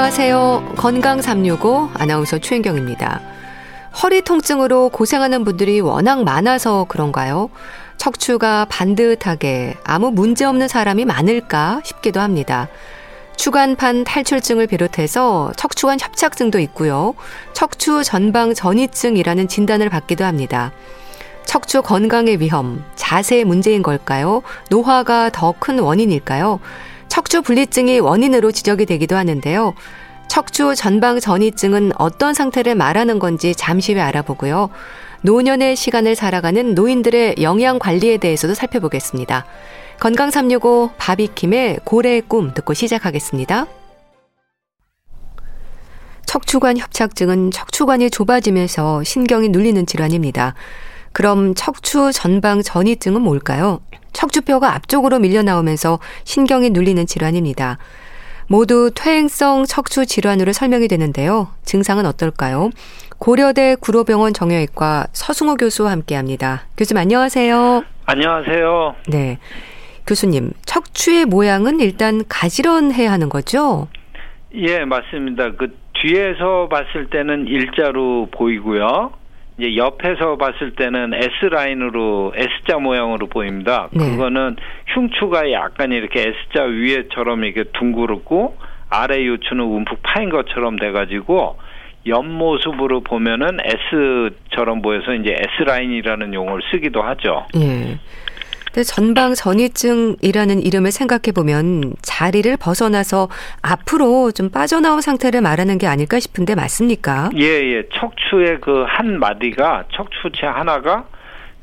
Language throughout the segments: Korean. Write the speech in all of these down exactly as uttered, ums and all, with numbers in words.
안녕하세요. 건강 삼육오 아나운서 최인경입니다. 허리 통증으로 고생하는 분들이 워낙 많아서 그런가요? 척추가 반듯하게 아무 문제 없는 사람이 많을까 싶기도 합니다. 추간판 탈출증을 비롯해서 척추관 협착증도 있고요. 척추 전방 전이증이라는 진단을 받기도 합니다. 척추 건강의 위험, 자세 문제인 걸까요? 노화가 더 큰 원인일까요? 척추 분리증이 원인으로 지적이 되기도 하는데요. 척추 전방 전이증은 어떤 상태를 말하는 건지 잠시 후에 알아보고요. 노년의 시간을 살아가는 노인들의 영양관리에 대해서도 살펴보겠습니다. 건강 삼육오 바비킴의 고래의 꿈 듣고 시작하겠습니다. 척추관 협착증은 척추관이 좁아지면서 신경이 눌리는 질환입니다. 그럼 척추 전방 전이증은 뭘까요? 척추뼈가 앞쪽으로 밀려나오면서 신경이 눌리는 질환입니다. 모두 퇴행성 척추 질환으로 설명이 되는데요. 증상은 어떨까요? 고려대 구로병원 정형외과 서승호 교수와 함께합니다. 교수님 안녕하세요. 안녕하세요. 네. 교수님, 척추의 모양은 일단 가지런해야 하는 거죠? 예, 맞습니다. 그 뒤에서 봤을 때는 일자로 보이고요. 이제 옆에서 봤을 때는 S라인으로, S자 모양으로 보입니다. 네. 그거는 흉추가 약간 이렇게 S자 위에처럼 이렇게 둥그렇고 아래 요추는 움푹 파인 것처럼 돼가지고 옆모습으로 보면은 S처럼 보여서 이제 S라인이라는 용어를 쓰기도 하죠. 네. 근데 전방 전이증이라는 이름을 생각해보면 자리를 벗어나서 앞으로 좀 빠져나온 상태를 말하는 게 아닐까 싶은데 맞습니까? 예, 예. 척추의 그 한 마디가, 척추체 하나가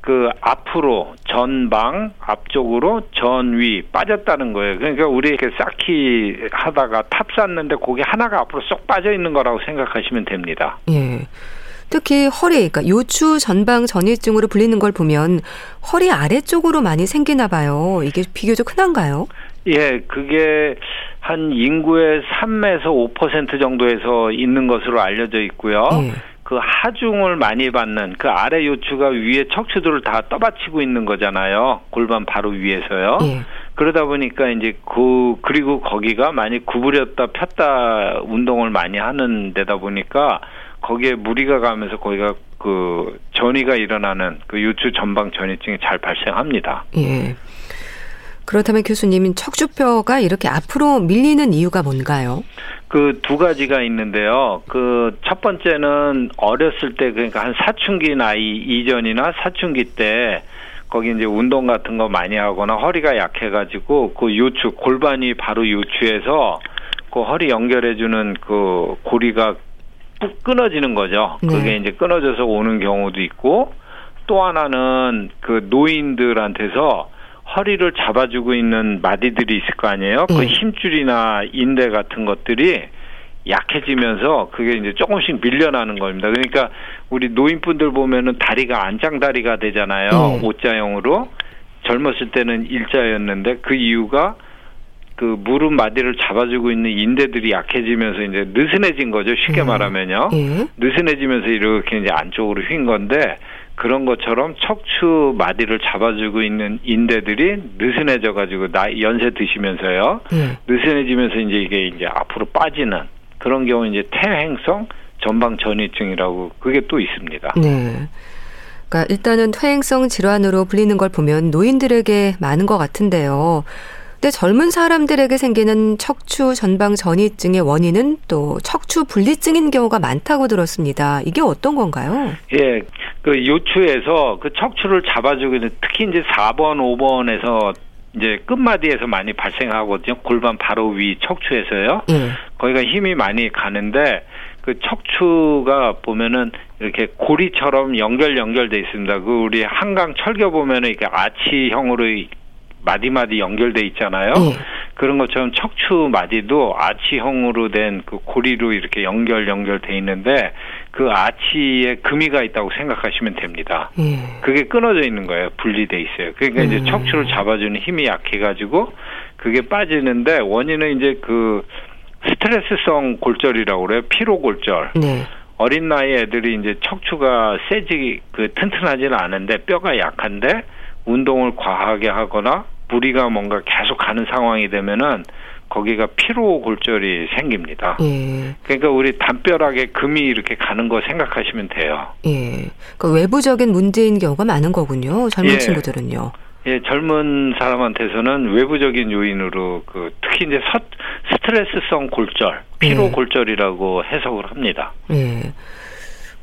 그 앞으로, 전방, 앞쪽으로, 전위 빠졌다는 거예요. 그러니까 우리 이렇게 쌓기 하다가 탑 쌓는데 고기 하나가 앞으로 쏙 빠져 있는 거라고 생각하시면 됩니다. 예. 특히 허리, 그러니까 요추 전방 전이증으로 불리는 걸 보면 허리 아래쪽으로 많이 생기나 봐요. 이게 비교적 흔한가요? 예, 그게 한 인구의 삼에서 오 퍼센트 정도에서 있는 것으로 알려져 있고요. 예. 그 하중을 많이 받는 그 아래 요추가 위에 척추들을 다 떠받치고 있는 거잖아요. 골반 바로 위에서요. 예. 그러다 보니까 이제 그 그리고 거기가 많이 구부렸다 폈다 운동을 많이 하는 데다 보니까 거기에 무리가 가면서 거기가 그 전이가 일어나는 그 요추 전방 전이증이 잘 발생합니다. 예. 그렇다면 교수님, 척추뼈가 이렇게 앞으로 밀리는 이유가 뭔가요? 그 두 가지가 있는데요. 그 첫 번째는 어렸을 때, 그러니까 한 사춘기 나이 이전이나 사춘기 때 거기 이제 운동 같은 거 많이 하거나 허리가 약해가지고 그 요추, 골반이 바로 요추에서 그 허리 연결해주는 그 고리가 뚝 끊어지는 거죠. 네. 그게 이제 끊어져서 오는 경우도 있고, 또 하나는 그 노인들한테서 허리를 잡아주고 있는 마디들이 있을 거 아니에요. 네. 그 힘줄이나 인대 같은 것들이 약해지면서 그게 이제 조금씩 밀려나는 겁니다. 그러니까 우리 노인분들 보면은 다리가 안짱다리가 되잖아요. 네. 오자형으로. 젊었을 때는 일자였는데 그 이유가 그 무릎 마디를 잡아주고 있는 인대들이 약해지면서 이제 느슨해진 거죠. 쉽게 음. 말하면요. 음. 느슨해지면서 이렇게 이제 안쪽으로 휜 건데, 그런 것처럼 척추 마디를 잡아주고 있는 인대들이 느슨해져가지고 나이 연세 드시면서요. 음. 느슨해지면서 이제 이게 이제 앞으로 빠지는 그런 경우 이제 퇴행성 전방 전이증이라고 그게 또 있습니다. 네. 그러니까 일단은 퇴행성 질환으로 불리는 걸 보면 노인들에게 많은 것 같은데요. 근데 젊은 사람들에게 생기는 척추 전방 전이증의 원인은 또 척추 분리증인 경우가 많다고 들었습니다. 이게 어떤 건가요? 예, 그 요추에서 그 척추를 잡아주고 있는, 특히 이제 사 번, 오 번에서 이제 끝마디에서 많이 발생하거든요. 골반 바로 위 척추에서요. 예. 거기가 힘이 많이 가는데 그 척추가 보면은 이렇게 고리처럼 연결 연결돼 있습니다. 그 우리 한강 철교 보면은 이렇게 아치형으로 마디마디 연결돼 있잖아요. 네. 그런 것처럼 척추 마디도 아치형으로 된 그 고리로 이렇게 연결 연결돼 있는데 그 아치에 금이가 있다고 생각하시면 됩니다. 네. 그게 끊어져 있는 거예요. 분리돼 있어요. 그러니까 네. 이제 척추를 잡아주는 힘이 약해가지고 그게 빠지는데, 원인은 이제 그 스트레스성 골절이라고 그래요. 피로 골절. 네. 어린 나이 애들이 이제 척추가 세지 그 튼튼하지는 않은데 뼈가 약한데 운동을 과하게 하거나 무리가 뭔가 계속 가는 상황이 되면은 거기가 피로 골절이 생깁니다. 예. 그러니까 우리 담벼락에 금이 이렇게 가는 거 생각하시면 돼요. 예. 그러니까 외부적인 문제인 경우가 많은 거군요. 젊은 예. 친구들은요. 예, 젊은 사람한테서는 외부적인 요인으로 그 특히 이제 서, 스트레스성 골절, 피로 예. 골절이라고 해석을 합니다. 예.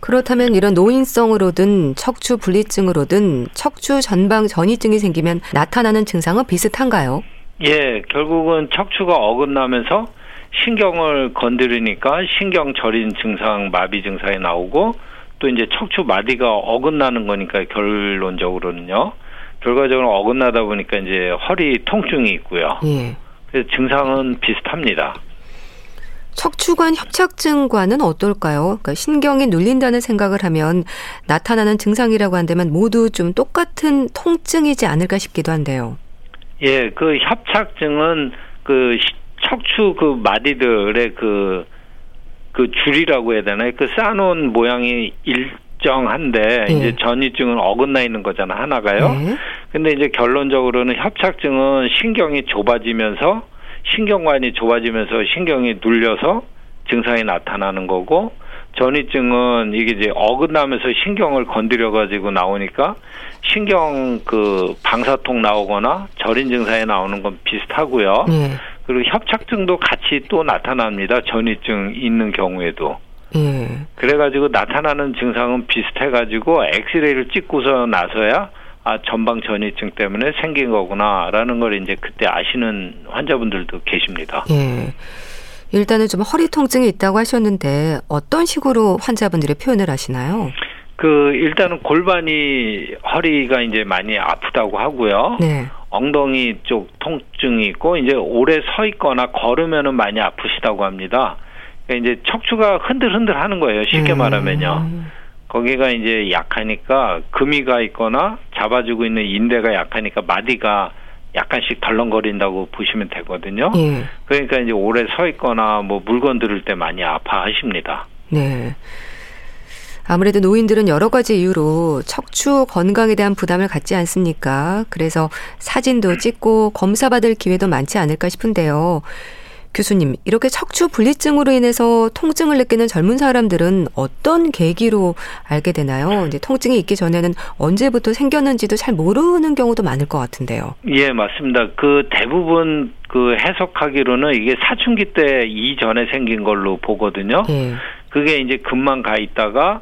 그렇다면 이런 노인성으로든 척추 분리증으로든 척추 전방 전이증이 생기면 나타나는 증상은 비슷한가요? 예, 결국은 척추가 어긋나면서 신경을 건드리니까 신경절인 증상, 마비 증상이 나오고 또 이제 척추 마디가 어긋나는 거니까 결론적으로는요. 결과적으로 어긋나다 보니까 이제 허리 통증이 있고요. 예. 그래서 증상은 비슷합니다. 척추관 협착증과는 어떨까요? 그러니까 신경이 눌린다는 생각을 하면 나타나는 증상이라고 한다면 모두 좀 똑같은 통증이지 않을까 싶기도 한데요. 예, 그 협착증은 그 척추 그 마디들의 그, 그 줄이라고 해야 되나요? 그 싸놓은 모양이 일정한데, 예. 이제 전이증은 어긋나 있는 거잖아, 하나가요? 예. 근데 이제 결론적으로는 협착증은 신경이 좁아지면서, 신경관이 좁아지면서 신경이 눌려서 증상이 나타나는 거고, 전이증은 이게 이제 어긋나면서 신경을 건드려가지고 나오니까 신경 그 방사통 나오거나 절인 증상이 나오는 건 비슷하고요. 예. 그리고 협착증도 같이 또 나타납니다. 전이증 있는 경우에도. 예. 그래가지고 나타나는 증상은 비슷해가지고 엑스레이를 찍고서 나서야 아, 전방 전이증 때문에 생긴 거구나라는 걸 이제 그때 아시는 환자분들도 계십니다. 예. 일단은 좀 허리 통증이 있다고 하셨는데 어떤 식으로 환자분들이 표현을 하시나요? 그 일단은 골반이 허리가 이제 많이 아프다고 하고요. 네. 엉덩이 쪽 통증이 있고 이제 오래 서 있거나 걸으면은 많이 아프시다고 합니다. 그러니까 이제 척추가 흔들흔들 하는 거예요. 쉽게 음. 말하면요. 거기가 이제 약하니까 금이 가 있거나 잡아주고 있는 인대가 약하니까 마디가 약간씩 덜렁거린다고 보시면 되거든요. 예. 그러니까 이제 오래 서 있거나 뭐 물건 들을 때 많이 아파하십니다. 네. 아무래도 노인들은 여러 가지 이유로 척추 건강에 대한 부담을 갖지 않습니까? 그래서 사진도 찍고 검사받을 기회도 많지 않을까 싶은데요. 교수님, 이렇게 척추 분리증으로 인해서 통증을 느끼는 젊은 사람들은 어떤 계기로 알게 되나요? 이제 통증이 있기 전에는 언제부터 생겼는지도 잘 모르는 경우도 많을 것 같은데요. 예, 맞습니다. 그 대부분 그 해석하기로는 이게 사춘기 때 이전에 생긴 걸로 보거든요. 예. 그게 이제 금만 가 있다가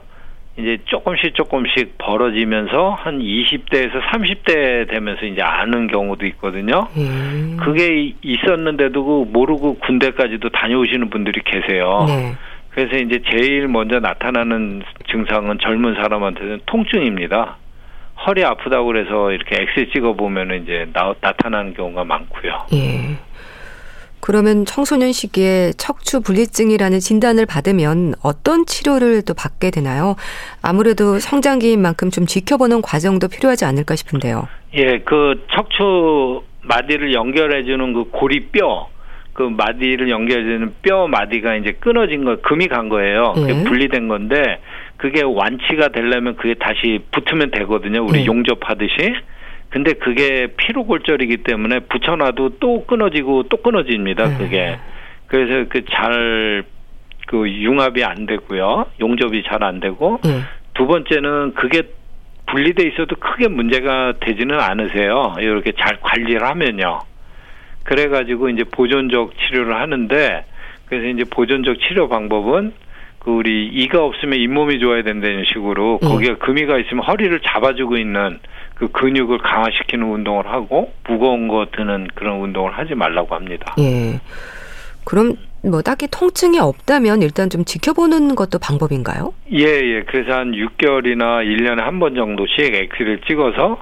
이제 조금씩 조금씩 벌어지면서 한 이십 대에서 삼십 대 되면서 이제 아는 경우도 있거든요. 음. 그게 있었는데도 모르고 군대까지도 다녀오시는 분들이 계세요. 네. 그래서 이제 제일 먼저 나타나는 증상은 젊은 사람한테는 통증입니다. 허리 아프다고 그래서 이렇게 엑스레이 찍어보면 이제 나, 나타나는 경우가 많고요. 예. 그러면 청소년 시기에 척추 분리증이라는 진단을 받으면 어떤 치료를 또 받게 되나요? 아무래도 성장기인 만큼 좀 지켜보는 과정도 필요하지 않을까 싶은데요. 예, 그 척추 마디를 연결해주는 그 고리뼈, 그 마디를 연결해주는 뼈 마디가 이제 끊어진 거, 금이 간 거예요. 그게 예. 분리된 건데 그게 완치가 되려면 그게 다시 붙으면 되거든요. 우리 예. 용접하듯이. 근데 그게 피로 골절이기 때문에 붙여놔도 또 끊어지고 또 끊어집니다. 그게 그래서 그 잘 그 융합이 안 되고요, 용접이 잘 안 되고 음. 두 번째는 그게 분리돼 있어도 크게 문제가 되지는 않으세요. 이렇게 잘 관리를 하면요. 그래가지고 이제 보존적 치료를 하는데 그래서 이제 보존적 치료 방법은 그 우리 이가 없으면 잇몸이 좋아야 된다는 식으로 음. 거기에 금이 가 있으면 허리를 잡아주고 있는 그 근육을 강화시키는 운동을 하고 무거운 거 드는 그런 운동을 하지 말라고 합니다. 예. 그럼 뭐 딱히 통증이 없다면 일단 좀 지켜보는 것도 방법인가요? 예, 예. 그래서 한 육 개월이나 일 년에 한 번 정도씩 엑스레이를 찍어서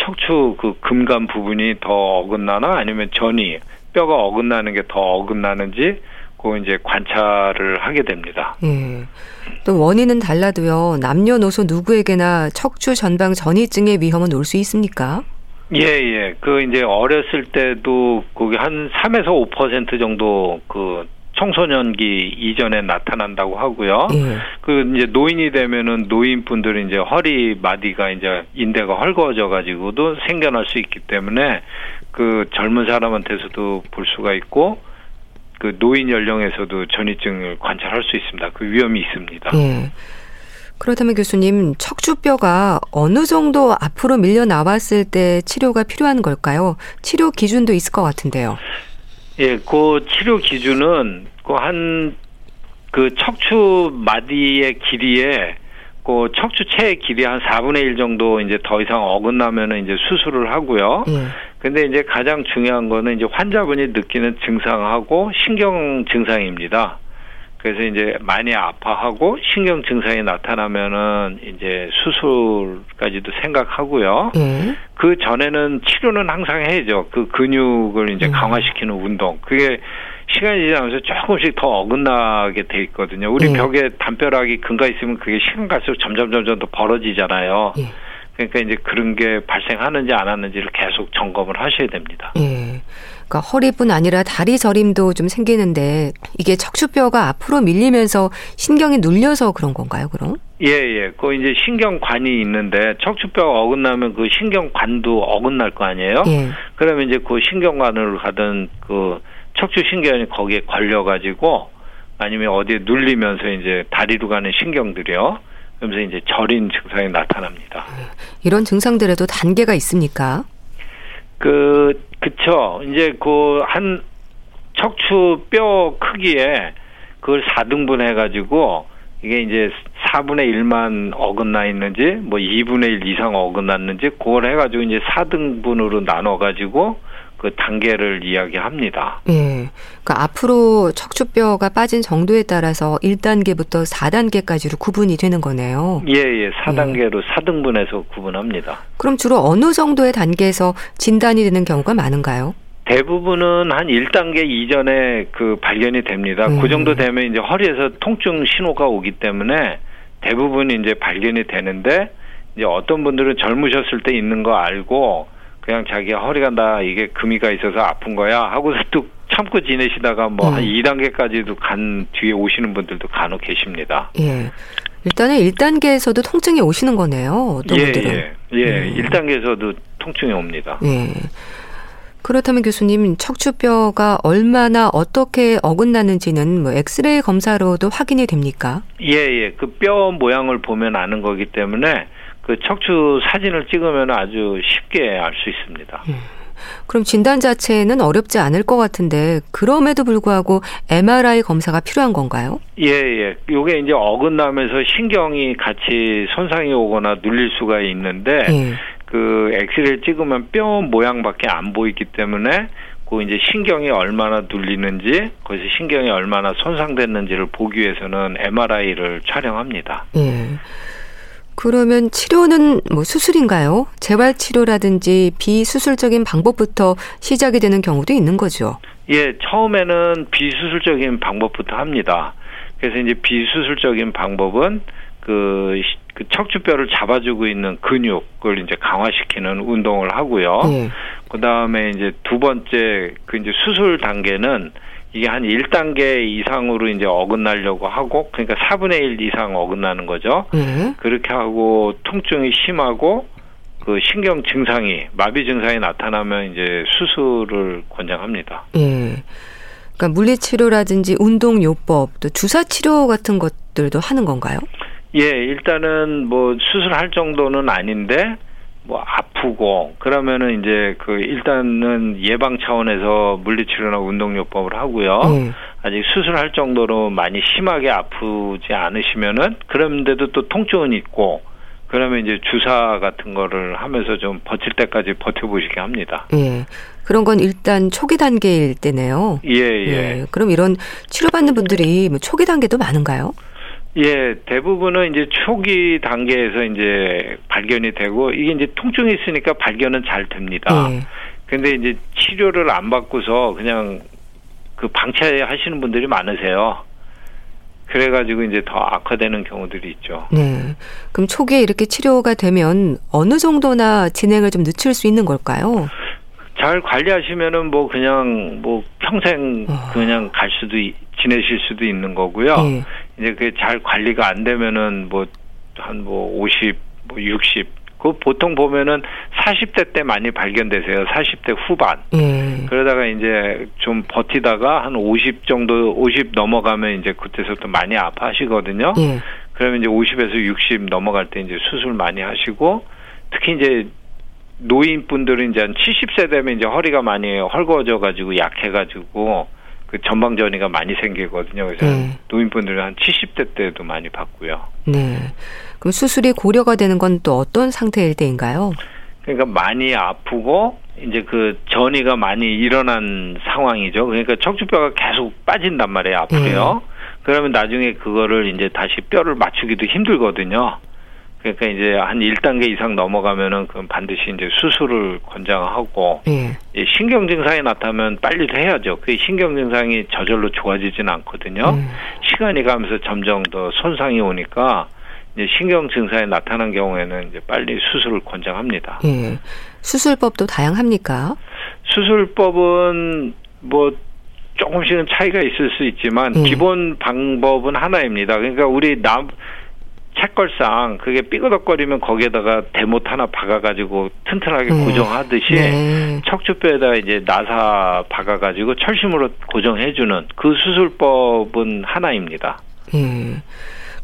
척추 그 금간 부분이 더 어긋나나 아니면 전이 뼈가 어긋나는 게 더 어긋나는지 그 이제 관찰을 하게 됩니다. 예. 또 원인은 달라도요. 남녀노소 누구에게나 척추 전방 전이증의 위험은 올 수 있습니까? 예, 예. 그 이제 어렸을 때도 거기 한 삼에서 오 퍼센트 정도 그 청소년기 이전에 나타난다고 하고요. 예. 그 이제 노인이 되면은 노인분들은 이제 허리 마디가 이제 인대가 헐거워져 가지고도 생겨날 수 있기 때문에 그 젊은 사람한테서도 볼 수가 있고 그 노인 연령에서도 전이증을 관찰할 수 있습니다. 그 위험이 있습니다. 예. 그렇다면 교수님, 척추뼈가 어느 정도 앞으로 밀려 나왔을 때 치료가 필요한 걸까요? 치료 기준도 있을 것 같은데요. 예, 그 치료 기준은 그 한 그 척추 마디의 길이에 그 척추체의 길이 한 사분의 일 정도 이제 더 이상 어긋나면은 이제 수술을 하고요. 예. 근데 이제 가장 중요한 거는 이제 환자분이 느끼는 증상하고 신경 증상입니다. 그래서 이제 많이 아파하고 신경 증상이 나타나면은 이제 수술까지도 생각하고요. 예. 그 전에는 치료는 항상 해야죠. 그 근육을 이제 음. 강화시키는 운동. 그게 시간이 지나면서 조금씩 더 어긋나게 돼 있거든요. 우리 예. 벽에 담벼락이 근가 있으면 그게 시간 갈수록 점점 점점 더 벌어지잖아요. 예. 그러니까 이제 그런 게 발생하는지 안 하는지를 계속 점검을 하셔야 됩니다. 예. 그러니까 허리뿐 아니라 다리 저림도 좀 생기는데 이게 척추뼈가 앞으로 밀리면서 신경이 눌려서 그런 건가요, 그럼? 예, 예. 그 이제 신경관이 있는데 척추뼈가 어긋나면 그 신경관도 어긋날 거 아니에요? 예. 그러면 이제 그 신경관을 가든 그 척추신경이 거기에 걸려가지고 아니면 어디에 눌리면서 이제 다리로 가는 신경들이요. 그러면서 이제 저린 증상이 나타납니다. 이런 증상들에도 단계가 있습니까? 그, 그쵸. 이제 그 한 척추 뼈 크기에 그걸 사 등분 해가지고 이게 이제 사분의 일만 어긋나 있는지 뭐 이분의 일 이상 어긋났는지 그걸 해가지고 이제 사 등분으로 나눠가지고 그 단계를 이야기합니다. 예. 그러니까 앞으로 척추뼈가 빠진 정도에 따라서 일 단계부터 사 단계까지로 구분이 되는 거네요. 예, 예. 사 단계로 예. 사 등분해서 구분합니다. 그럼 주로 어느 정도의 단계에서 진단이 되는 경우가 많은가요? 대부분은 한 일 단계 이전에 그 발견이 됩니다. 음. 그 정도 되면 이제 허리에서 통증 신호가 오기 때문에 대부분 이제 발견이 되는데 이제 어떤 분들은 젊으셨을 때 있는 거 알고 그냥 자기가 허리가 나 이게 금이가 있어서 아픈 거야 하고서 또 참고 지내시다가 뭐 한 음. 이 단계까지도 간 뒤에 오시는 분들도 간혹 계십니다. 예. 일단은 일 단계에서도 통증이 오시는 거네요. 어떤 예, 분들은. 예. 예. 음. 일 단계에서도 통증이 옵니다. 예. 그렇다면 교수님, 척추뼈가 얼마나 어떻게 어긋나는지는 뭐 엑스레이 검사로도 확인이 됩니까? 예, 예. 그 뼈 모양을 보면 아는 거기 때문에 그 척추 사진을 찍으면 아주 쉽게 알 수 있습니다. 음, 그럼 진단 자체는 어렵지 않을 것 같은데 그럼에도 불구하고 엠아르아이 검사가 필요한 건가요? 예, 예. 요게 이제 어긋나면서 신경이 같이 손상이 오거나 눌릴 수가 있는데 예. 그 엑스레이를 찍으면 뼈 모양밖에 안 보이기 때문에 그 이제 신경이 얼마나 눌리는지 거기서 신경이 얼마나 손상됐는지를 보기 위해서는 엠아르아이를 촬영합니다. 예. 그러면 치료는 뭐 수술인가요? 재활치료라든지 비수술적인 방법부터 시작이 되는 경우도 있는 거죠? 예, 처음에는 비수술적인 방법부터 합니다. 그래서 이제 비수술적인 방법은 그, 그 척추뼈를 잡아주고 있는 근육을 이제 강화시키는 운동을 하고요. 예. 그 다음에 이제 두 번째 그 이제 수술 단계는 이게 한 일 단계 이상으로 이제 어긋나려고 하고, 그러니까 사분의 일 이상 어긋나는 거죠. 네. 그렇게 하고, 통증이 심하고, 그 신경 증상이, 마비 증상이 나타나면 이제 수술을 권장합니다. 예. 네. 그러니까 물리치료라든지 운동요법, 또 주사치료 같은 것들도 하는 건가요? 예, 일단은 뭐 수술할 정도는 아닌데, 뭐 아프고 그러면은 이제 그 일단은 예방 차원에서 물리치료나 운동요법을 하고요. 음. 아직 수술할 정도로 많이 심하게 아프지 않으시면은 그런데도 또 통증은 있고 그러면 이제 주사 같은 거를 하면서 좀 버틸 때까지 버텨보시게 합니다. 예. 그런 건 일단 초기 단계일 때네요. 예, 예. 예. 그럼 이런 치료받는 분들이 뭐 초기 단계도 많은가요? 예, 대부분은 이제 초기 단계에서 이제 발견이 되고, 이게 이제 통증이 있으니까 발견은 잘 됩니다. 네. 근데 이제 치료를 안 받고서 그냥 그 방치하시는 분들이 많으세요. 그래가지고 이제 더 악화되는 경우들이 있죠. 네. 그럼 초기에 이렇게 치료가 되면 어느 정도나 진행을 좀 늦출 수 있는 걸까요? 잘 관리하시면은 뭐 그냥 뭐 평생 그냥 갈 수도 있, 지내실 수도 있는 거고요. 예. 이제 그게 잘 관리가 안 되면은 뭐 한 뭐 오십, 뭐 육십 그 보통 보면은 사십 대 때 많이 발견되세요. 사십 대 후반. 예. 그러다가 이제 좀 버티다가 한 오십 정도, 오십 넘어가면 이제 그때서부터 많이 아파하시거든요. 예. 그러면 이제 오십에서 육십 넘어갈 때 이제 수술 많이 하시고, 특히 이제 노인분들은 이제 한 칠십 세 되면 이제 허리가 많이 헐거워져가지고 약해가지고 그 전방전이가 많이 생기거든요. 그래서 네. 노인분들은 한 칠십 대 때도 많이 받고요. 네. 그럼 수술이 고려가 되는 건 또 어떤 상태일 때인가요? 그러니까 많이 아프고 이제 그 전이가 많이 일어난 상황이죠. 그러니까 척추뼈가 계속 빠진단 말이에요. 아프게요. 네. 그러면 나중에 그거를 이제 다시 뼈를 맞추기도 힘들거든요. 그러니까 이제 한 일 단계 이상 넘어가면은 그건 반드시 이제 수술을 권장하고, 예. 예, 신경 증상이 나타나면 빨리 해야죠. 그 신경 증상이 저절로 좋아지진 않거든요. 음. 시간이 가면서 점점 더 손상이 오니까 이제 신경 증상이 나타난 경우에는 이제 빨리 수술을 권장합니다. 예. 수술법도 다양합니까? 수술법은 뭐 조금씩은 차이가 있을 수 있지만 예. 기본 방법은 하나입니다. 그러니까 우리 남 책걸상 그게 삐그덕거리면 거기에다가 대못 하나 박아가지고 튼튼하게 네. 고정하듯이 네. 척추뼈에다 이제 나사 박아가지고 철심으로 고정해주는 그 수술법은 하나입니다. 네.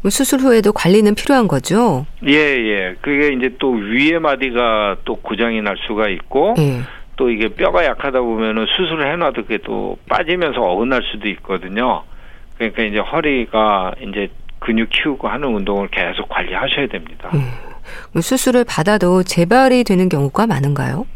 수술 후에도 관리는 필요한 거죠? 예, 예. 그게 이제 또 위에 마디가 또 고장이 날 수가 있고 네. 또 이게 뼈가 약하다 보면은 수술을 해놔도 그게 또 빠지면서 어긋날 수도 있거든요. 그러니까 이제 허리가 이제 근육 키우고 하는 운동을 계속 관리하셔야 됩니다. 음, 수술을 받아도 재발이 되는 경우가 많은가요?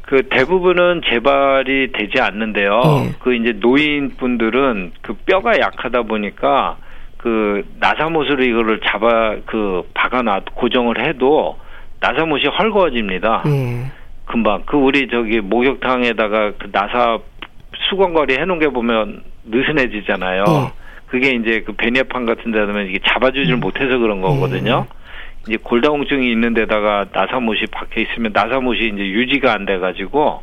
그 대부분은 재발이 되지 않는데요. 예. 그 이제 노인분들은 그 뼈가 약하다 보니까 그 나사못으로 이거를 잡아 그 박아놔 고정을 해도 나사못이 헐거워집니다. 예. 금방 그 우리 저기 목욕탕에다가 그 나사 수건걸이 해놓은 게 보면 느슨해지잖아요. 예. 그게 이제 그 배뇨판 같은 데다면 이게 잡아주질 음. 못해서 그런 거거든요. 음. 이제 골다공증이 있는 데다가 나사못이 박혀 있으면 나사못이 이제 유지가 안 돼가지고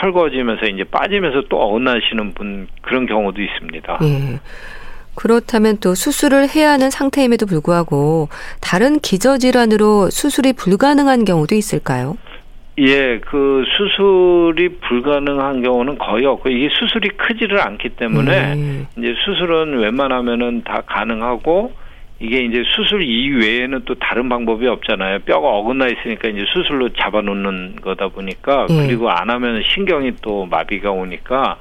헐거워지면서 이제 빠지면서 또 어긋나시는 분 그런 경우도 있습니다. 음. 그렇다면 또 수술을 해야 하는 상태임에도 불구하고 다른 기저질환으로 수술이 불가능한 경우도 있을까요? 예, 그 수술이 불가능한 경우는 거의 없고 이게 수술이 크지를 않기 때문에 음. 이제 수술은 웬만하면은 다 가능하고 이게 이제 수술 이외에는 또 다른 방법이 없잖아요. 뼈가 어긋나 있으니까 이제 수술로 잡아놓는 거다 보니까 음. 그리고 안 하면 신경이 또 마비가 오니까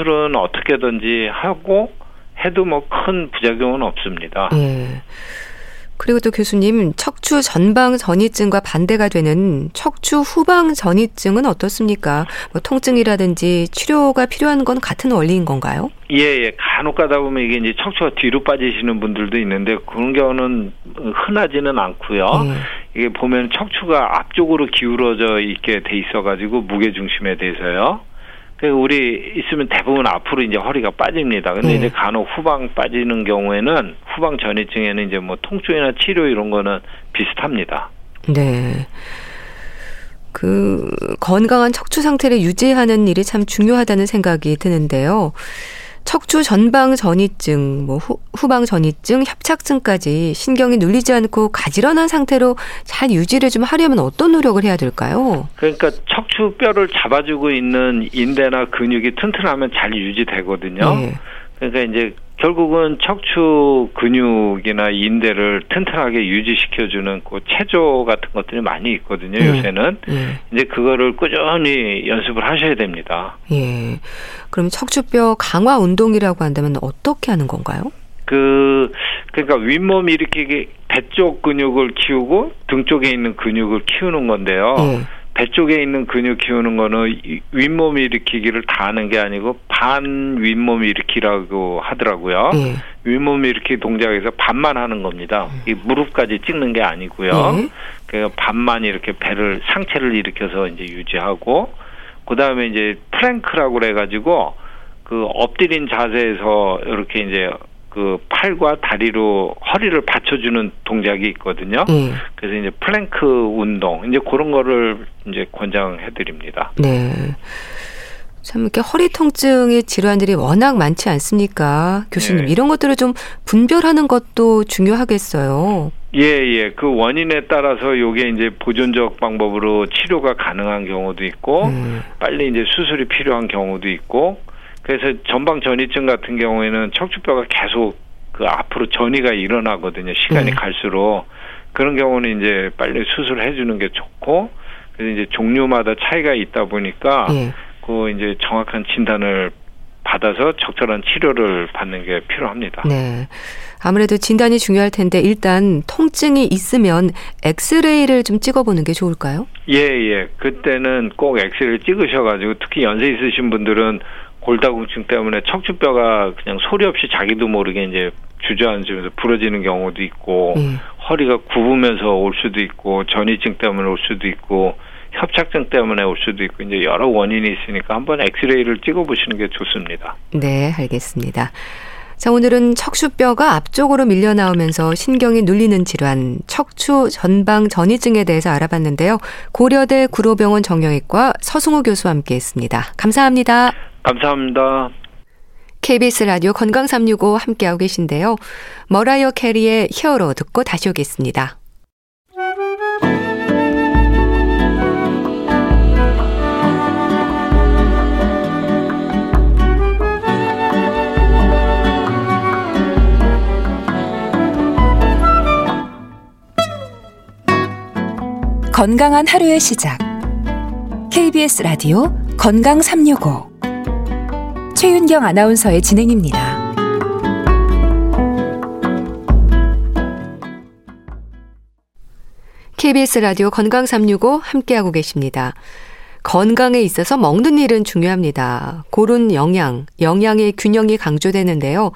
수술은 어떻게든지 하고 해도 뭐 큰 부작용은 없습니다. 음. 그리고 또 교수님, 척추 전방 전이증과 반대가 되는 척추 후방 전이증은 어떻습니까? 뭐 통증이라든지 치료가 필요한 건 같은 원리인 건가요? 예, 예. 간혹 가다 보면 이게 이제 척추가 뒤로 빠지시는 분들도 있는데 그런 경우는 흔하지는 않고요. 음. 이게 보면 척추가 앞쪽으로 기울어져 있게 돼 있어가지고 무게 중심에 대해서요. 우리 있으면 대부분 앞으로 이제 허리가 빠집니다. 근데 네. 이제 간혹 후방 빠지는 경우에는 후방 전이증에는 이제 뭐 통증이나 치료 이런 거는 비슷합니다. 네. 그 건강한 척추 상태를 유지하는 일이 참 중요하다는 생각이 드는데요. 척추 전방 전이증, 뭐 후, 후방 전이증, 협착증까지 신경이 눌리지 않고 가지런한 상태로 잘 유지를 좀 하려면 어떤 노력을 해야 될까요? 그러니까 척추 뼈를 잡아주고 있는 인대나 근육이 튼튼하면 잘 유지되거든요. 네. 그러니까 이제 결국은 척추 근육이나 인대를 튼튼하게 유지시켜주는 그 체조 같은 것들이 많이 있거든요. 네. 요새는 네. 이제 그거를 꾸준히 연습을 하셔야 됩니다. 예. 그럼 척추뼈 강화 운동이라고 한다면 어떻게 하는 건가요? 그 그러니까 윗몸 일으키기 배 쪽 근육을 키우고 등 쪽에 있는 근육을 키우는 건데요. 네. 배 쪽에 있는 근육 키우는 거는 윗몸 일으키기를 다 하는 게 아니고 반 윗몸 일으키라고 하더라고요. 네. 윗몸 일으키기 동작에서 반만 하는 겁니다. 이 무릎까지 찍는 게 아니고요. 네. 그러니까 반만 이렇게 배를 상체를 일으켜서 이제 유지하고 그다음에 이제 프랭크라고 그래가지고 그 엎드린 자세에서 이렇게 이제 그 팔과 다리로 허리를 받쳐주는 동작이 있거든요. 음. 그래서 이제 플랭크 운동, 이제 그런 거를 이제 권장해드립니다. 네. 참 이렇게 허리 통증의 질환들이 워낙 많지 않습니까? 교수님, 네. 이런 것들을 좀 분별하는 것도 중요하겠어요. 예, 예. 그 원인에 따라서 요게 이제 보존적 방법으로 치료가 가능한 경우도 있고, 음. 빨리 이제 수술이 필요한 경우도 있고, 그래서 전방전이증 같은 경우에는 척추뼈가 계속 그 앞으로 전이가 일어나거든요. 시간이 네. 갈수록. 그런 경우는 이제 빨리 수술해 주는 게 좋고, 그래서 이제 종류마다 차이가 있다 보니까, 네. 그 이제 정확한 진단을 받아서 적절한 치료를 받는 게 필요합니다. 네, 아무래도 진단이 중요할 텐데 일단 통증이 있으면 엑스레이를 좀 찍어보는 게 좋을까요? 예예, 예. 그때는 꼭 엑스레이를 찍으셔가지고 특히 연세 있으신 분들은 골다공증 때문에 척추뼈가 그냥 소리 없이 자기도 모르게 이제 주저앉으면서 부러지는 경우도 있고 음. 허리가 굽으면서 올 수도 있고 전이증 때문에 올 수도 있고. 협착증 때문에 올 수도 있고 이제 여러 원인이 있으니까 한번 엑스레이를 찍어보시는 게 좋습니다. 네, 알겠습니다. 자, 오늘은 척추뼈가 앞쪽으로 밀려 나오면서 신경이 눌리는 질환, 척추 전방 전이증에 대해서 알아봤는데요. 고려대 구로병원 정형외과 서승호 교수와 함께했습니다. 감사합니다. 감사합니다. 케이비에스 라디오 건강 삼육오 함께하고 계신데요. 머라이어 캐리의 히어로 듣고 다시 오겠습니다. 건강한 하루의 시작. 케이비에스 라디오 건강 삼육오. 최윤경 아나운서의 진행입니다. 케이비에스 라디오 건강 삼육오 함께하고 계십니다. 건강에 있어서 먹는 일은 중요합니다. 고른 영양, 영양의 균형이 강조되는데요.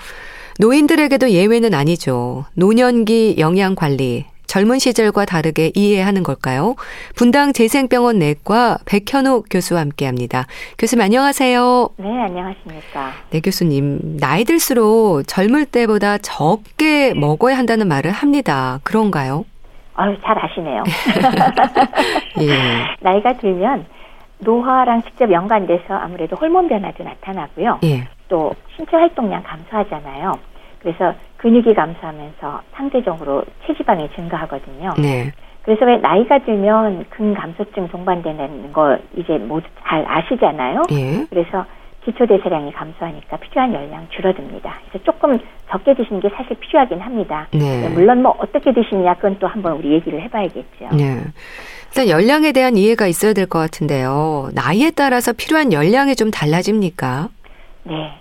노인들에게도 예외는 아니죠. 노년기 영양 관리. 젊은 시절과 다르게 이해하는 걸까요? 분당재생병원 내과 백현욱 교수와 함께합니다. 교수님 안녕하세요. 네, 안녕하십니까. 네, 교수님. 나이 들수록 젊을 때보다 적게 먹어야 한다는 말을 합니다. 그런가요? 아유, 잘 아시네요. 예. 나이가 들면 노화랑 직접 연관돼서 아무래도 호르몬 변화도 나타나고요. 예. 또 신체 활동량 감소하잖아요. 그래서 근육이 감소하면서 상대적으로 체지방이 증가하거든요. 네. 그래서 왜 나이가 들면 근감소증 동반되는 걸 이제 모두 잘 아시잖아요. 예. 그래서 기초대사량이 감소하니까 필요한 열량 줄어듭니다. 그래서 조금 적게 드시는 게 사실 필요하긴 합니다. 네. 물론 뭐 어떻게 드시느냐 그건 또 한번 우리 얘기를 해봐야겠죠. 네. 일단 열량에 대한 이해가 있어야 될 것 같은데요. 나이에 따라서 필요한 열량이 좀 달라집니까? 네.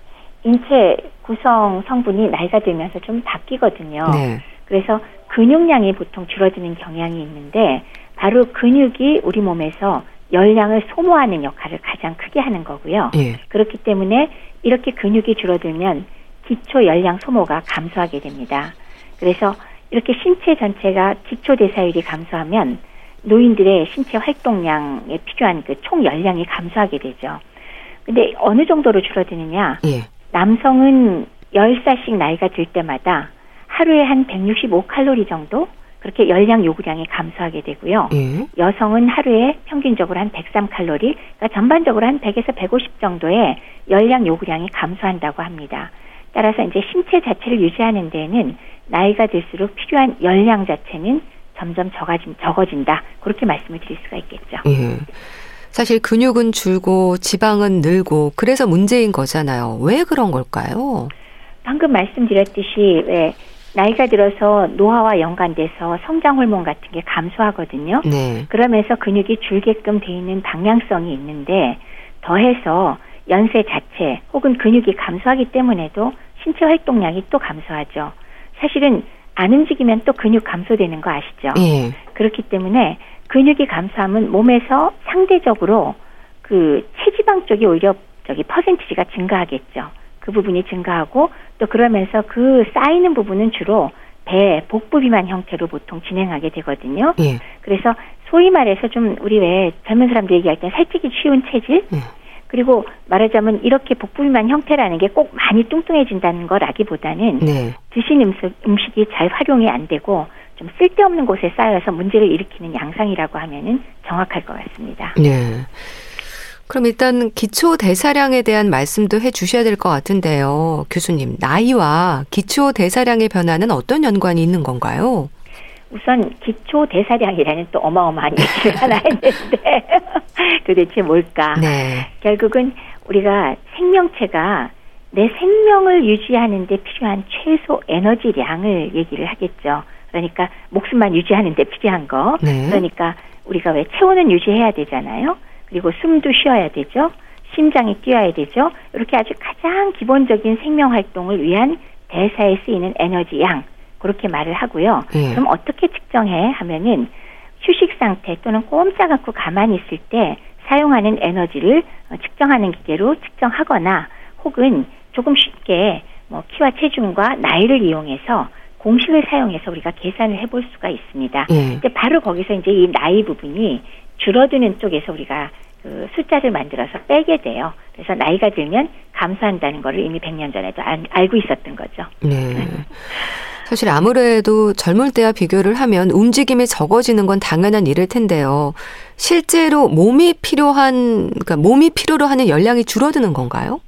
인체 구성 성분이 나이가 들면서 좀 바뀌거든요. 네. 그래서 근육량이 보통 줄어드는 경향이 있는데 바로 근육이 우리 몸에서 열량을 소모하는 역할을 가장 크게 하는 거고요. 네. 그렇기 때문에 이렇게 근육이 줄어들면 기초 열량 소모가 감소하게 됩니다. 그래서 이렇게 신체 전체가 기초 대사율이 감소하면 노인들의 신체 활동량에 필요한 그 총 열량이 감소하게 되죠. 근데 어느 정도로 줄어드느냐? 네. 남성은 열 살씩 나이가 들 때마다 하루에 한 백육십오 칼로리 정도 그렇게 열량 요구량이 감소하게 되고요. 예. 여성은 하루에 평균적으로 한 백삼 칼로리, 그러니까 전반적으로 한 백에서 백오십 정도의 열량 요구량이 감소한다고 합니다. 따라서 이제 신체 자체를 유지하는 데에는 나이가 들수록 필요한 열량 자체는 점점 적어진, 적어진다. 그렇게 말씀을 드릴 수가 있겠죠. 예. 사실 근육은 줄고 지방은 늘고 그래서 문제인 거잖아요. 왜 그런 걸까요? 방금 말씀드렸듯이 왜 나이가 들어서 노화와 연관돼서 성장 호르몬 같은 게 감소하거든요. 네. 그러면서 근육이 줄게끔 돼 있는 방향성이 있는데 더해서 연세 자체 혹은 근육이 감소하기 때문에도 신체 활동량이 또 감소하죠. 사실은 안 움직이면 또 근육 감소되는 거 아시죠? 네. 그렇기 때문에 근육이 감소하면 몸에서 상대적으로 그 체지방 쪽이 오히려 저기 퍼센티지가 증가하겠죠. 그 부분이 증가하고 또 그러면서 그 쌓이는 부분은 주로 배, 복부 비만 형태로 보통 진행하게 되거든요. 예. 그래서 소위 말해서 좀 우리 왜 젊은 사람들 얘기할 때 살찌기 쉬운 체질? 예. 그리고 말하자면 이렇게 복부 비만 형태라는 게 꼭 많이 뚱뚱해진다는 거라기보다는 네. 드신 음식, 음식이 잘 활용이 안 되고 좀 쓸데없는 곳에 쌓여서 문제를 일으키는 양상이라고 하면은 정확할 것 같습니다. 네. 그럼 일단 기초대사량에 대한 말씀도 해주셔야 될 것 같은데요. 교수님, 나이와 기초대사량의 변화는 어떤 연관이 있는 건가요? 우선 기초대사량이라는 또 어마어마한 얘기를 하나 했는데 도대체 뭘까? 네. 결국은 우리가 생명체가 내 생명을 유지하는 데 필요한 최소 에너지량을 얘기를 하겠죠. 그러니까 목숨만 유지하는 데 필요한 거. 네. 그러니까 우리가 왜 체온은 유지해야 되잖아요. 그리고 숨도 쉬어야 되죠. 심장이 뛰어야 되죠. 이렇게 아주 가장 기본적인 생명활동을 위한 대사에 쓰이는 에너지양. 그렇게 말을 하고요. 네. 그럼 어떻게 측정해? 하면은 휴식상태 또는 꼼짝 않고 가만히 있을 때 사용하는 에너지를 측정하는 기계로 측정하거나 혹은 조금 쉽게 뭐 키와 체중과 나이를 이용해서 공식을 사용해서 우리가 계산을 해볼 수가 있습니다. 네. 근데 바로 거기서 이제 이 나이 부분이 줄어드는 쪽에서 우리가 그 숫자를 만들어서 빼게 돼요. 그래서 나이가 들면 감소한다는 거를 이미 백 년 전에도 알, 알고 있었던 거죠. 네. 사실 아무래도 젊을 때와 비교를 하면 움직임이 적어지는 건 당연한 일일 텐데요. 실제로 몸이 필요한, 그러니까 몸이 필요로 하는 열량이 줄어드는 건가요?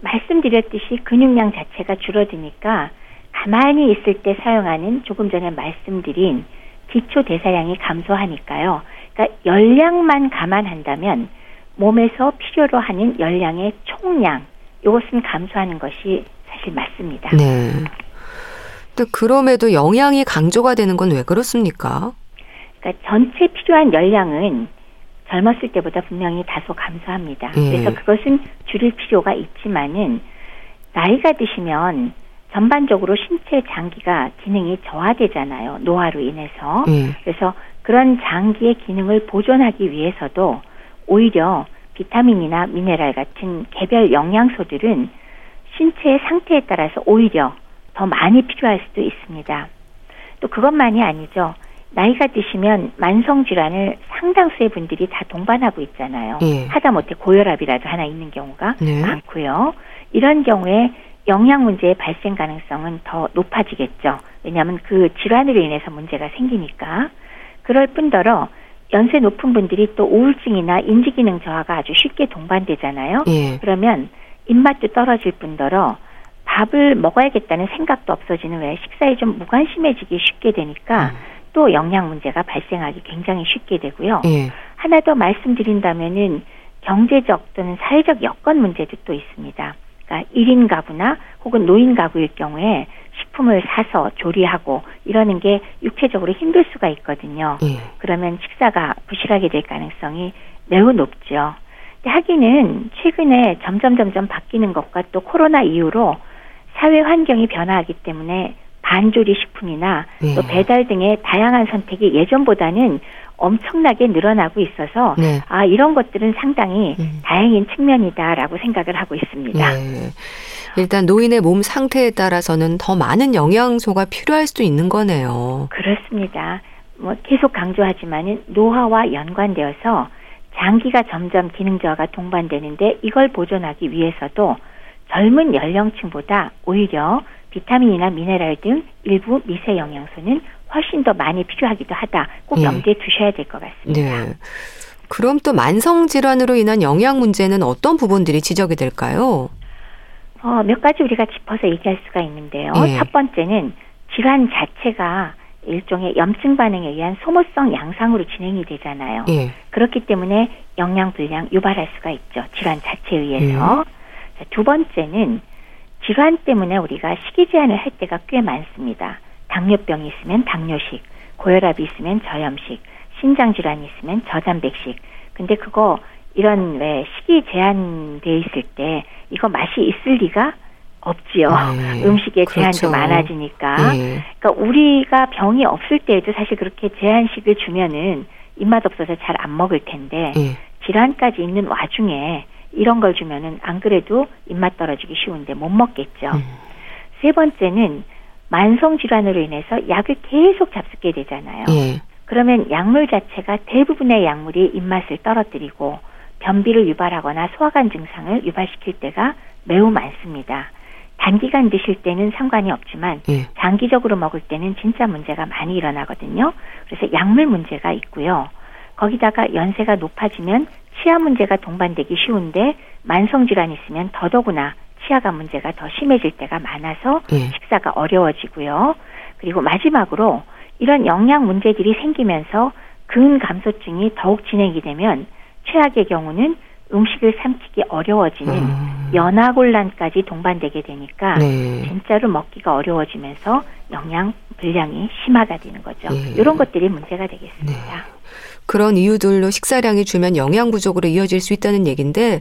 말씀드렸듯이 근육량 자체가 줄어드니까 가만히 있을 때 사용하는 조금 전에 말씀드린 기초대사량이 감소하니까요. 그러니까 열량만 감안한다면 몸에서 필요로 하는 열량의 총량, 이것은 감소하는 것이 사실 맞습니다. 네. 근데 그럼에도 영양이 강조가 되는 건 왜 그렇습니까? 그러니까 전체 필요한 열량은 젊었을 때보다 분명히 다소 감소합니다. 예. 그래서 그것은 줄일 필요가 있지만은 나이가 드시면 전반적으로 신체 장기가 기능이 저하되잖아요. 노화로 인해서. 예. 그래서 그런 장기의 기능을 보존하기 위해서도 오히려 비타민이나 미네랄 같은 개별 영양소들은 신체의 상태에 따라서 오히려 더 많이 필요할 수도 있습니다. 또 그것만이 아니죠. 나이가 드시면 만성질환을 상당수의 분들이 다 동반하고 있잖아요. 예. 하다못해 고혈압이라도 하나 있는 경우가 네. 많고요. 이런 경우에 영양 문제의 발생 가능성은 더 높아지겠죠. 왜냐하면 그 질환으로 인해서 문제가 생기니까. 그럴 뿐더러 연세 높은 분들이 또 우울증이나 인지기능 저하가 아주 쉽게 동반되잖아요. 예. 그러면 입맛도 떨어질 뿐더러 밥을 먹어야겠다는 생각도 없어지는 왜 식사에 좀 무관심해지기 쉽게 되니까 음. 또 영양 문제가 발생하기 굉장히 쉽게 되고요. 예. 하나 더 말씀드린다면은 경제적 또는 사회적 여건 문제도 또 있습니다. 그러니까 일 인 가구나 혹은 노인 가구일 경우에 식품을 사서 조리하고 이러는 게 육체적으로 힘들 수가 있거든요. 예. 그러면 식사가 부실하게 될 가능성이 매우 높죠. 근데 하기는 최근에 점점 점점 바뀌는 것과 또 코로나 이후로 사회 환경이 변화하기 때문에 반조리 식품이나 네. 또 배달 등의 다양한 선택이 예전보다는 엄청나게 늘어나고 있어서 네. 아 이런 것들은 상당히 음. 다행인 측면이다라고 생각을 하고 있습니다. 네. 일단 노인의 몸 상태에 따라서는 더 많은 영양소가 필요할 수도 있는 거네요. 그렇습니다. 뭐 계속 강조하지만은 노화와 연관되어서 장기가 점점 기능 저하가 동반되는데 이걸 보존하기 위해서도 젊은 연령층보다 오히려 비타민이나 미네랄 등 일부 미세 영양소는 훨씬 더 많이 필요하기도 하다. 꼭 염두에 네. 두셔야 될 것 같습니다. 네. 그럼 또 만성질환으로 인한 영양 문제는 어떤 부분들이 지적이 될까요? 어, 몇 가지 우리가 짚어서 얘기할 수가 있는데요. 네. 첫 번째는 질환 자체가 일종의 염증 반응에 의한 소모성 양상으로 진행이 되잖아요. 네. 그렇기 때문에 영양 불량 유발할 수가 있죠. 질환 자체에 의해서. 네. 자, 두 번째는 질환 때문에 우리가 식이 제한을 할 때가 꽤 많습니다. 당뇨병이 있으면 당뇨식, 고혈압이 있으면 저염식, 신장질환이 있으면 저단백식. 근데 그거 이런 왜 식이 제한돼 있을 때 이거 맛이 있을 리가 없지요. 네. 음식에 그렇죠. 제한도 많아지니까. 네. 그러니까 우리가 병이 없을 때에도 사실 그렇게 제한식을 주면은 입맛 없어서 잘 안 먹을 텐데 네. 질환까지 있는 와중에 이런 걸 주면은 안 그래도 입맛 떨어지기 쉬운데 못 먹겠죠. 음. 세 번째는 만성 질환으로 인해서 약을 계속 잡수게 되잖아요. 예. 그러면 약물 자체가 대부분의 약물이 입맛을 떨어뜨리고 변비를 유발하거나 소화관 증상을 유발시킬 때가 매우 많습니다. 단기간 드실 때는 상관이 없지만 예. 장기적으로 먹을 때는 진짜 문제가 많이 일어나거든요. 그래서 약물 문제가 있고요. 거기다가 연세가 높아지면 치아 문제가 동반되기 쉬운데 만성질환이 있으면 더더구나 치아관 문제가 더 심해질 때가 많아서 예. 식사가 어려워지고요. 그리고 마지막으로 이런 영양 문제들이 생기면서 근감소증이 더욱 진행이 되면 최악의 경우는 음식을 삼키기 어려워지는 음. 연하곤란까지 동반되게 되니까 네. 진짜로 먹기가 어려워지면서 영양 불량이 심화가 되는 거죠. 네. 이런 것들이 문제가 되겠습니다. 네. 그런 이유들로 식사량이 줄면 영양 부족으로 이어질 수 있다는 얘기인데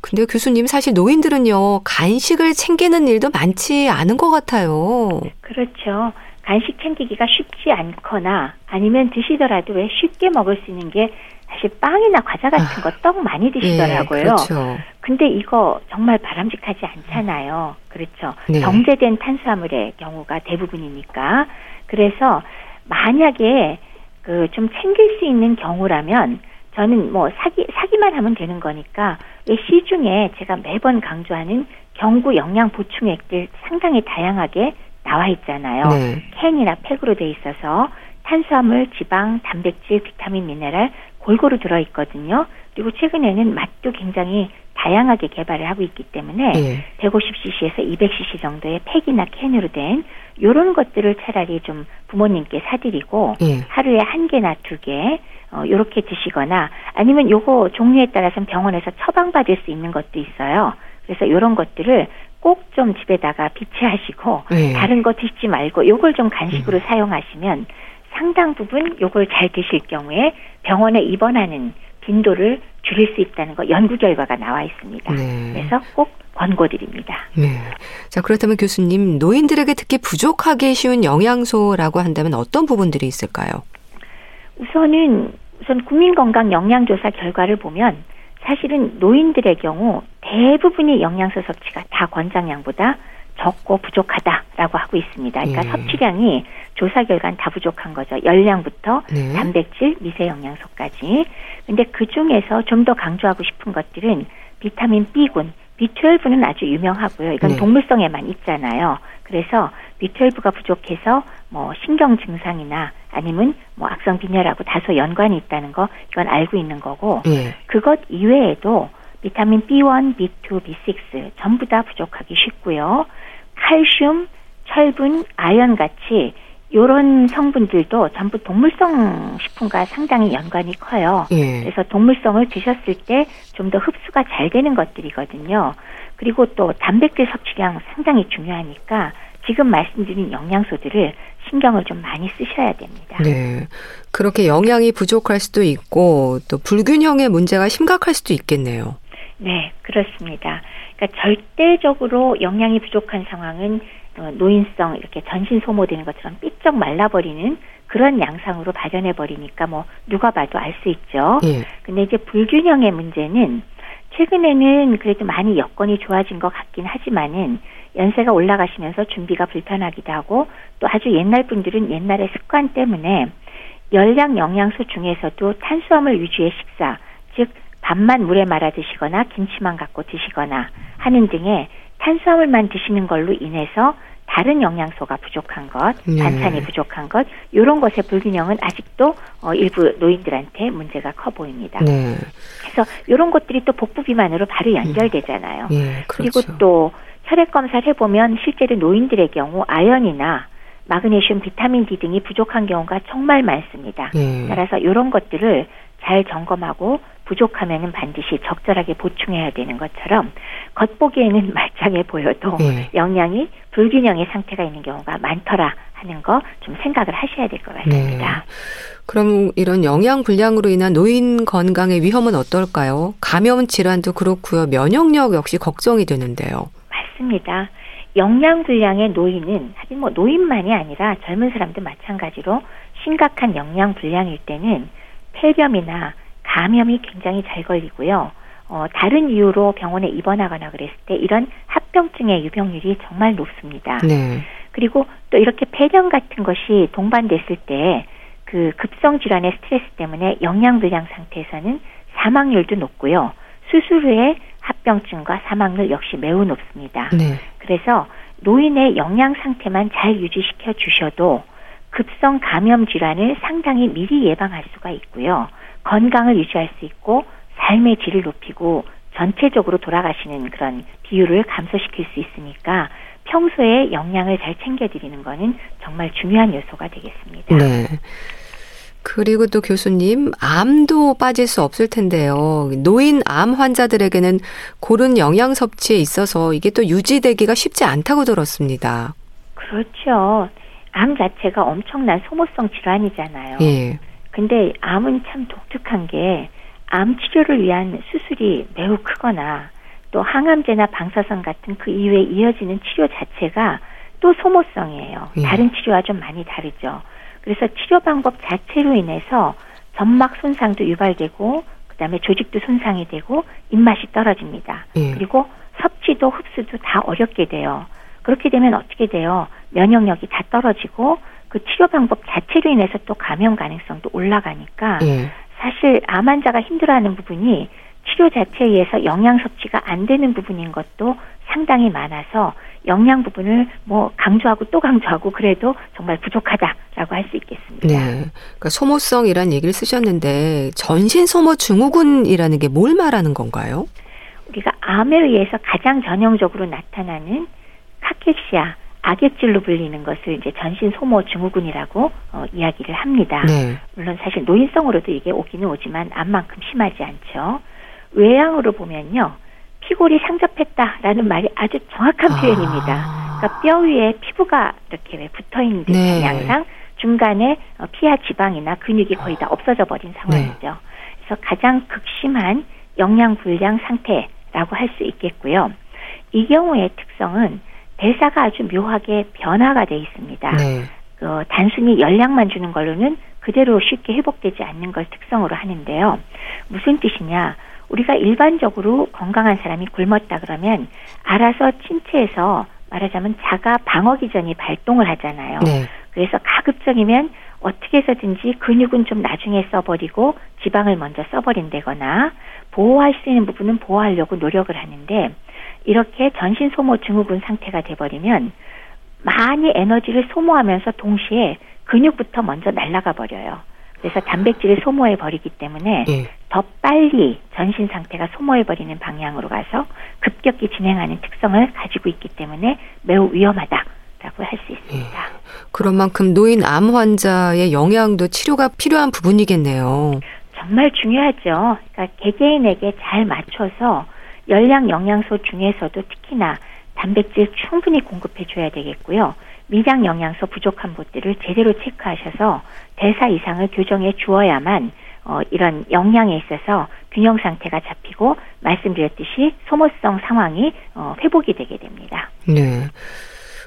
근데 교수님 사실 노인들은요 간식을 챙기는 일도 많지 않은 것 같아요. 그렇죠. 간식 챙기기가 쉽지 않거나 아니면 드시더라도 왜 쉽게 먹을 수 있는 게 사실 빵이나 과자 같은 거 떡 많이 드시더라고요. 예, 그렇죠. 근데 이거 정말 바람직하지 않잖아요. 그렇죠. 네. 정제된 탄수화물의 경우가 대부분이니까. 그래서 만약에 그 좀 챙길 수 있는 경우라면 저는 뭐 사기, 사기만 하면 되는 거니까 왜 시중에 제가 매번 강조하는 경구 영양 보충액들 상당히 다양하게 나와 있잖아요. 네. 캔이나 팩으로 돼 있어서 탄수화물, 지방, 단백질, 비타민, 미네랄 골고루 들어있거든요. 그리고 최근에는 맛도 굉장히 다양하게 개발을 하고 있기 때문에 네. 백오십 씨씨에서 이백 씨씨 정도의 팩이나 캔으로 된 이런 것들을 차라리 좀 부모님께 사드리고 네. 하루에 한 개나 두 개 어, 요렇게 드시거나 아니면 요거 종류에 따라서는 병원에서 처방받을 수 있는 것도 있어요. 그래서 이런 것들을 꼭 좀 집에다가 비치하시고 네. 다른 거 드시지 말고 요걸 좀 간식으로 네. 사용하시면 상당 부분 요걸 잘 드실 경우에 병원에 입원하는 빈도를 줄일 수 있다는 거 연구 결과가 나와 있습니다. 네. 그래서 꼭 권고드립니다. 네. 자, 그렇다면 교수님, 노인들에게 특히 부족하기 쉬운 영양소라고 한다면 어떤 부분들이 있을까요? 우선은 우선 국민건강 영양조사 결과를 보면 사실은 노인들의 경우 대부분의 영양소 섭취가 다 권장량보다 적고 부족하다라고 하고 있습니다. 그러니까 네. 섭취량이 조사 결과는 다 부족한 거죠. 열량부터 네. 단백질, 미세 영양소까지. 근데 그중에서 좀 더 강조하고 싶은 것들은 비타민 B군, 비 십이는 아주 유명하고요. 이건 네. 동물성에만 있잖아요. 그래서 비 십이가 부족해서 뭐 신경 증상이나 아니면 뭐 악성 빈혈하고 다소 연관이 있다는 거 이건 알고 있는 거고 네. 그것 이외에도 비타민 비 원, 비 투, 비 식스 전부 다 부족하기 쉽고요. 칼슘, 철분, 아연 같이 이런 성분들도 전부 동물성 식품과 상당히 연관이 커요. 예. 그래서 동물성을 드셨을 때 좀 더 흡수가 잘 되는 것들이거든요. 그리고 또 단백질 섭취량 상당히 중요하니까 지금 말씀드린 영양소들을 신경을 좀 많이 쓰셔야 됩니다. 네, 그렇게 영양이 부족할 수도 있고 또 불균형의 문제가 심각할 수도 있겠네요. 네, 그렇습니다. 그러니까 절대적으로 영양이 부족한 상황은 노인성 이렇게 전신 소모되는 것처럼 삐쩍 말라버리는 그런 양상으로 발현해버리니까 뭐 누가 봐도 알 수 있죠. 예. 근데 이제 불균형의 문제는 최근에는 그래도 많이 여건이 좋아진 것 같긴 하지만은 연세가 올라가시면서 준비가 불편하기도 하고 또 아주 옛날 분들은 옛날의 습관 때문에 열량 영양소 중에서도 탄수화물 위주의 식사, 즉 밥만 물에 말아 드시거나 김치만 갖고 드시거나 하는 등의 탄수화물만 드시는 걸로 인해서 다른 영양소가 부족한 것, 네. 반찬이 부족한 것 이런 것의 불균형은 아직도 일부 노인들한테 문제가 커 보입니다. 네. 그래서 이런 것들이 또 복부 비만으로 바로 연결되잖아요. 네, 그렇죠. 그리고 또 혈액 검사를 해보면 실제로 노인들의 경우 아연이나 마그네슘, 비타민 디 등이 부족한 경우가 정말 많습니다. 네. 따라서 이런 것들을 잘 점검하고 부족하면은 반드시 적절하게 보충해야 되는 것처럼 겉보기에는 말짱해 보여도 네. 영양이 불균형의 상태가 있는 경우가 많더라 하는 거 좀 생각을 하셔야 될 것 같습니다. 네. 그럼 이런 영양 불량으로 인한 노인 건강의 위험은 어떨까요? 감염 질환도 그렇고요. 면역력 역시 걱정이 되는데요. 맞습니다. 영양 불량의 노인은 하긴 뭐 노인만이 아니라 젊은 사람도 마찬가지로 심각한 영양 불량일 때는 폐렴이나 감염이 굉장히 잘 걸리고요. 어, 다른 이유로 병원에 입원하거나 그랬을 때 이런 합병증의 유병률이 정말 높습니다. 네. 그리고 또 이렇게 폐렴 같은 것이 동반됐을 때 그 급성 질환의 스트레스 때문에 영양 불량 상태에서는 사망률도 높고요. 수술 후에 합병증과 사망률 역시 매우 높습니다. 네. 그래서 노인의 영양 상태만 잘 유지시켜 주셔도 급성 감염 질환을 상당히 미리 예방할 수가 있고요. 건강을 유지할 수 있고 삶의 질을 높이고 전체적으로 돌아가시는 그런 비율을 감소시킬 수 있으니까 평소에 영양을 잘 챙겨드리는 거는 정말 중요한 요소가 되겠습니다. 네. 그리고 또 교수님, 암도 빠질 수 없을 텐데요. 노인 암 환자들에게는 고른 영양 섭취에 있어서 이게 또 유지되기가 쉽지 않다고 들었습니다. 그렇죠. 암 자체가 엄청난 소모성 질환이잖아요. 예. 근데 암은 참 독특한 게 암 치료를 위한 수술이 매우 크거나 또 항암제나 방사선 같은 그 이외에 이어지는 치료 자체가 또 소모성이에요. 예. 다른 치료와 좀 많이 다르죠. 그래서 치료 방법 자체로 인해서 점막 손상도 유발되고 그다음에 조직도 손상이 되고 입맛이 떨어집니다. 예. 그리고 섭취도 흡수도 다 어렵게 돼요. 그렇게 되면 어떻게 돼요? 면역력이 다 떨어지고 그 치료 방법 자체로 인해서 또 감염 가능성도 올라가니까 예. 사실 암 환자가 힘들어하는 부분이 치료 자체에 의해서 영양 섭취가 안 되는 부분인 것도 상당히 많아서 영양 부분을 뭐 강조하고 또 강조하고 그래도 정말 부족하다라고 할 수 있겠습니다. 네, 그러니까 소모성이란 얘기를 쓰셨는데 전신 소모 증후군이라는 게 뭘 말하는 건가요? 우리가 암에 의해서 가장 전형적으로 나타나는 카케시아, 악액질로 불리는 것을 이제 전신 소모 증후군이라고 어, 이야기를 합니다. 네. 물론 사실 노인성으로도 이게 오기는 오지만 암만큼 심하지 않죠. 외양으로 보면요. 피골이 상접했다라는 말이 아주 정확한 아. 표현입니다. 그러니까 뼈 위에 피부가 이렇게 왜 붙어있는 듯한 양상, 네. 중간에 피하 지방이나 근육이 거의 다 없어져 버린 상황이죠. 네. 그래서 가장 극심한 영양불량 상태라고 할 수 있겠고요. 이 경우의 특성은 대사가 아주 묘하게 변화가 돼 있습니다. 네. 어, 단순히 열량만 주는 걸로는 그대로 쉽게 회복되지 않는 걸 특성으로 하는데요. 무슨 뜻이냐? 우리가 일반적으로 건강한 사람이 굶었다 그러면 알아서 신체에서 말하자면 자가 방어 기전이 발동을 하잖아요. 네. 그래서 가급적이면 어떻게 해서든지 근육은 좀 나중에 써버리고 지방을 먼저 써버린다거나 보호할 수 있는 부분은 보호하려고 노력을 하는데 이렇게 전신 소모 증후군 상태가 돼버리면 많이 에너지를 소모하면서 동시에 근육부터 먼저 날아가 버려요. 그래서 단백질을 소모해 버리기 때문에 예. 더 빨리 전신 상태가 소모해 버리는 방향으로 가서 급격히 진행하는 특성을 가지고 있기 때문에 매우 위험하다라고 할 수 있습니다. 예. 그런 만큼 노인 암 환자의 영양도 치료가 필요한 부분이겠네요. 정말 중요하죠. 그러니까 개개인에게 잘 맞춰서 열량 영양소 중에서도 특히나 단백질 충분히 공급해줘야 되겠고요. 미량 영양소 부족한 것들을 제대로 체크하셔서 대사 이상을 교정해 주어야만 어, 이런 영양에 있어서 균형 상태가 잡히고 말씀드렸듯이 소모성 상황이 어, 회복이 되게 됩니다. 네.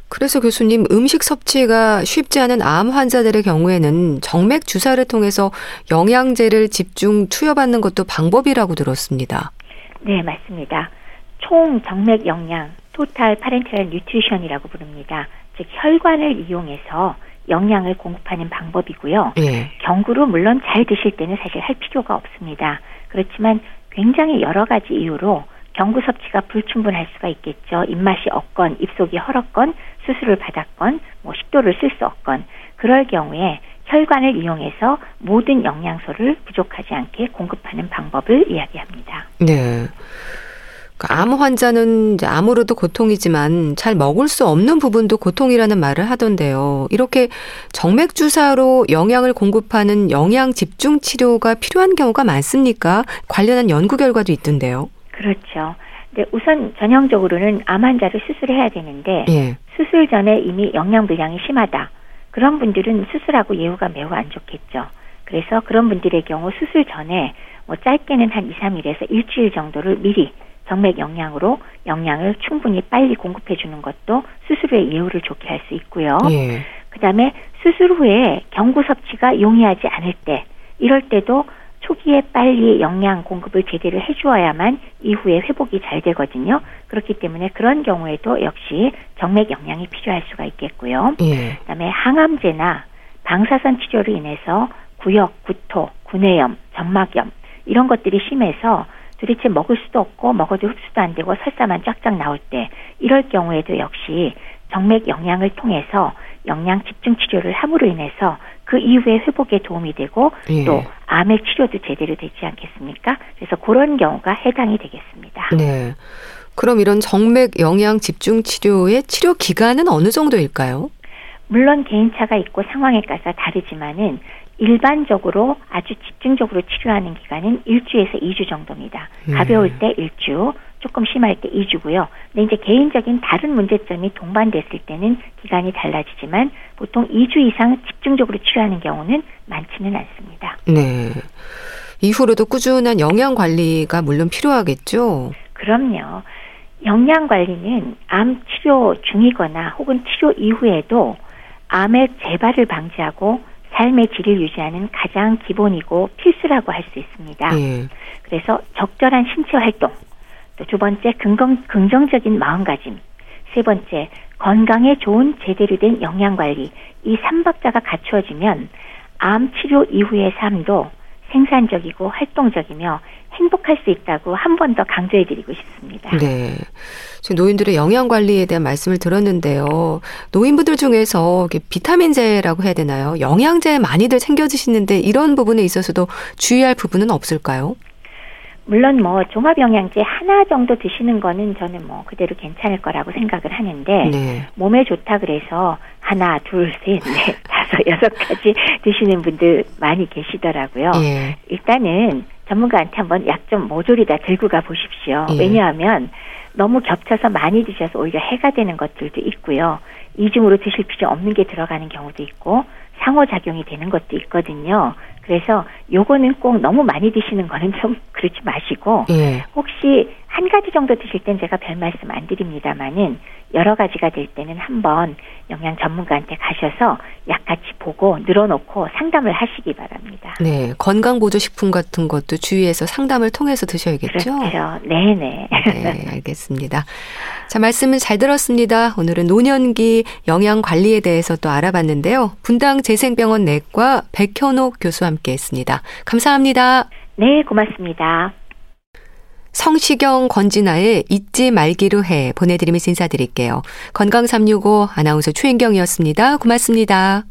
그래서 교수님, 음식 섭취가 쉽지 않은 암 환자들의 경우에는 정맥 주사를 통해서 영양제를 집중 투여받는 것도 방법이라고 들었습니다. 네, 맞습니다. 총 정맥 영양, 토탈 파렌테럴 뉴트리션이라고 부릅니다. 즉 혈관을 이용해서 영양을 공급하는 방법이고요. 네. 경구로 물론 잘 드실 때는 사실 할 필요가 없습니다. 그렇지만 굉장히 여러 가지 이유로 경구 섭취가 불충분할 수가 있겠죠. 입맛이 없건, 입속이 헐었건, 수술을 받았건, 뭐 식도를 쓸 수 없건 그럴 경우에 혈관을 이용해서 모든 영양소를 부족하지 않게 공급하는 방법을 이야기합니다. 네. 암 환자는 이제 암으로도 고통이지만 잘 먹을 수 없는 부분도 고통이라는 말을 하던데요. 이렇게 정맥 주사로 영양을 공급하는 영양 집중 치료가 필요한 경우가 많습니까? 관련한 연구 결과도 있던데요. 그렇죠. 근데 우선 전형적으로는 암 환자를 수술해야 되는데 예. 수술 전에 이미 영양 불량이 심하다. 그런 분들은 수술하고 예후가 매우 안 좋겠죠. 그래서 그런 분들의 경우 수술 전에 뭐 짧게는 한 이, 삼 일에서 일주일 정도를 미리 정맥 영양으로 영양을 충분히 빨리 공급해 주는 것도 수술 후에 예후를 좋게 할 수 있고요. 예. 그다음에 수술 후에 경구 섭취가 용이하지 않을 때 이럴 때도 초기에 빨리 영양 공급을 제대로 해 주어야만 이후에 회복이 잘 되거든요. 그렇기 때문에 그런 경우에도 역시 정맥 영양이 필요할 수가 있겠고요. 예. 그다음에 항암제나 방사선 치료로 인해서 구역, 구토, 구내염, 점막염 이런 것들이 심해서 도대체 먹을 수도 없고 먹어도 흡수도 안 되고 설사만 쫙쫙 나올 때 이럴 경우에도 역시 정맥 영양을 통해서 영양 집중 치료를 함으로 인해서 그 이후에 회복에 도움이 되고 예. 또 암의 치료도 제대로 되지 않겠습니까? 그래서 그런 경우가 해당이 되겠습니다. 네. 그럼 이런 정맥 영양 집중 치료의 치료 기간은 어느 정도일까요? 물론 개인차가 있고 상황에 따라 다르지만은 일반적으로 아주 집중적으로 치료하는 기간은 일주에서 이주 정도입니다. 가벼울 때 일주, 조금 심할 때 이주고요. 근데 이제 개인적인 다른 문제점이 동반됐을 때는 기간이 달라지지만 보통 이주 이상 집중적으로 치료하는 경우는 많지는 않습니다. 네. 이후로도 꾸준한 영양 관리가 물론 필요하겠죠? 그럼요. 영양 관리는 암 치료 중이거나 혹은 치료 이후에도 암의 재발을 방지하고 삶의 질을 유지하는 가장 기본이고 필수라고 할 수 있습니다. 예. 그래서 적절한 신체 활동, 또 두 번째 긍정, 긍정적인 마음가짐, 세 번째 건강에 좋은 제대로 된 영양관리, 이 삼박자가 갖추어지면 암 치료 이후의 삶도 생산적이고 활동적이며 행복할 수 있다고 한 번 더 강조해드리고 싶습니다. 네, 지금 노인들의 영양관리에 대한 말씀을 들었는데요. 노인분들 중에서 비타민제라고 해야 되나요? 영양제 많이들 챙겨 드시는데 이런 부분에 있어서도 주의할 부분은 없을까요? 물론 뭐 종합영양제 하나 정도 드시는 거는 저는 뭐 그대로 괜찮을 거라고 생각을 하는데 네. 몸에 좋다 그래서 하나, 둘, 셋, 넷, 다섯, 여섯 가지 드시는 분들 많이 계시더라고요. 네. 일단은 전문가한테 한번 약 좀 모조리 다 들고 가 보십시오. 네. 왜냐하면 너무 겹쳐서 많이 드셔서 오히려 해가 되는 것들도 있고요. 이중으로 드실 필요 없는 게 들어가는 경우도 있고 상호작용이 되는 것도 있거든요. 그래서 요거는 꼭 너무 많이 드시는 거는 좀 그러지 마시고 예. 혹시 한 가지 정도 드실 땐 제가 별 말씀 안 드립니다만은 여러 가지가 될 때는 한번 영양 전문가한테 가셔서 약 같이 보고 늘어놓고 상담을 하시기 바랍니다. 네, 건강보조식품 같은 것도 주의해서 상담을 통해서 드셔야겠죠? 그렇죠. 네네. 네, 알겠습니다. 자, 말씀을 잘 들었습니다. 오늘은 노년기 영양관리에 대해서 또 알아봤는데요. 분당재생병원 내과 백현욱 교수와 함께했습니다. 감사합니다. 네, 고맙습니다. 성시경 권진아의 잊지 말기로 해 보내드리면서 인사드릴게요. 건강 삼육오 아나운서 최인경이었습니다. 고맙습니다.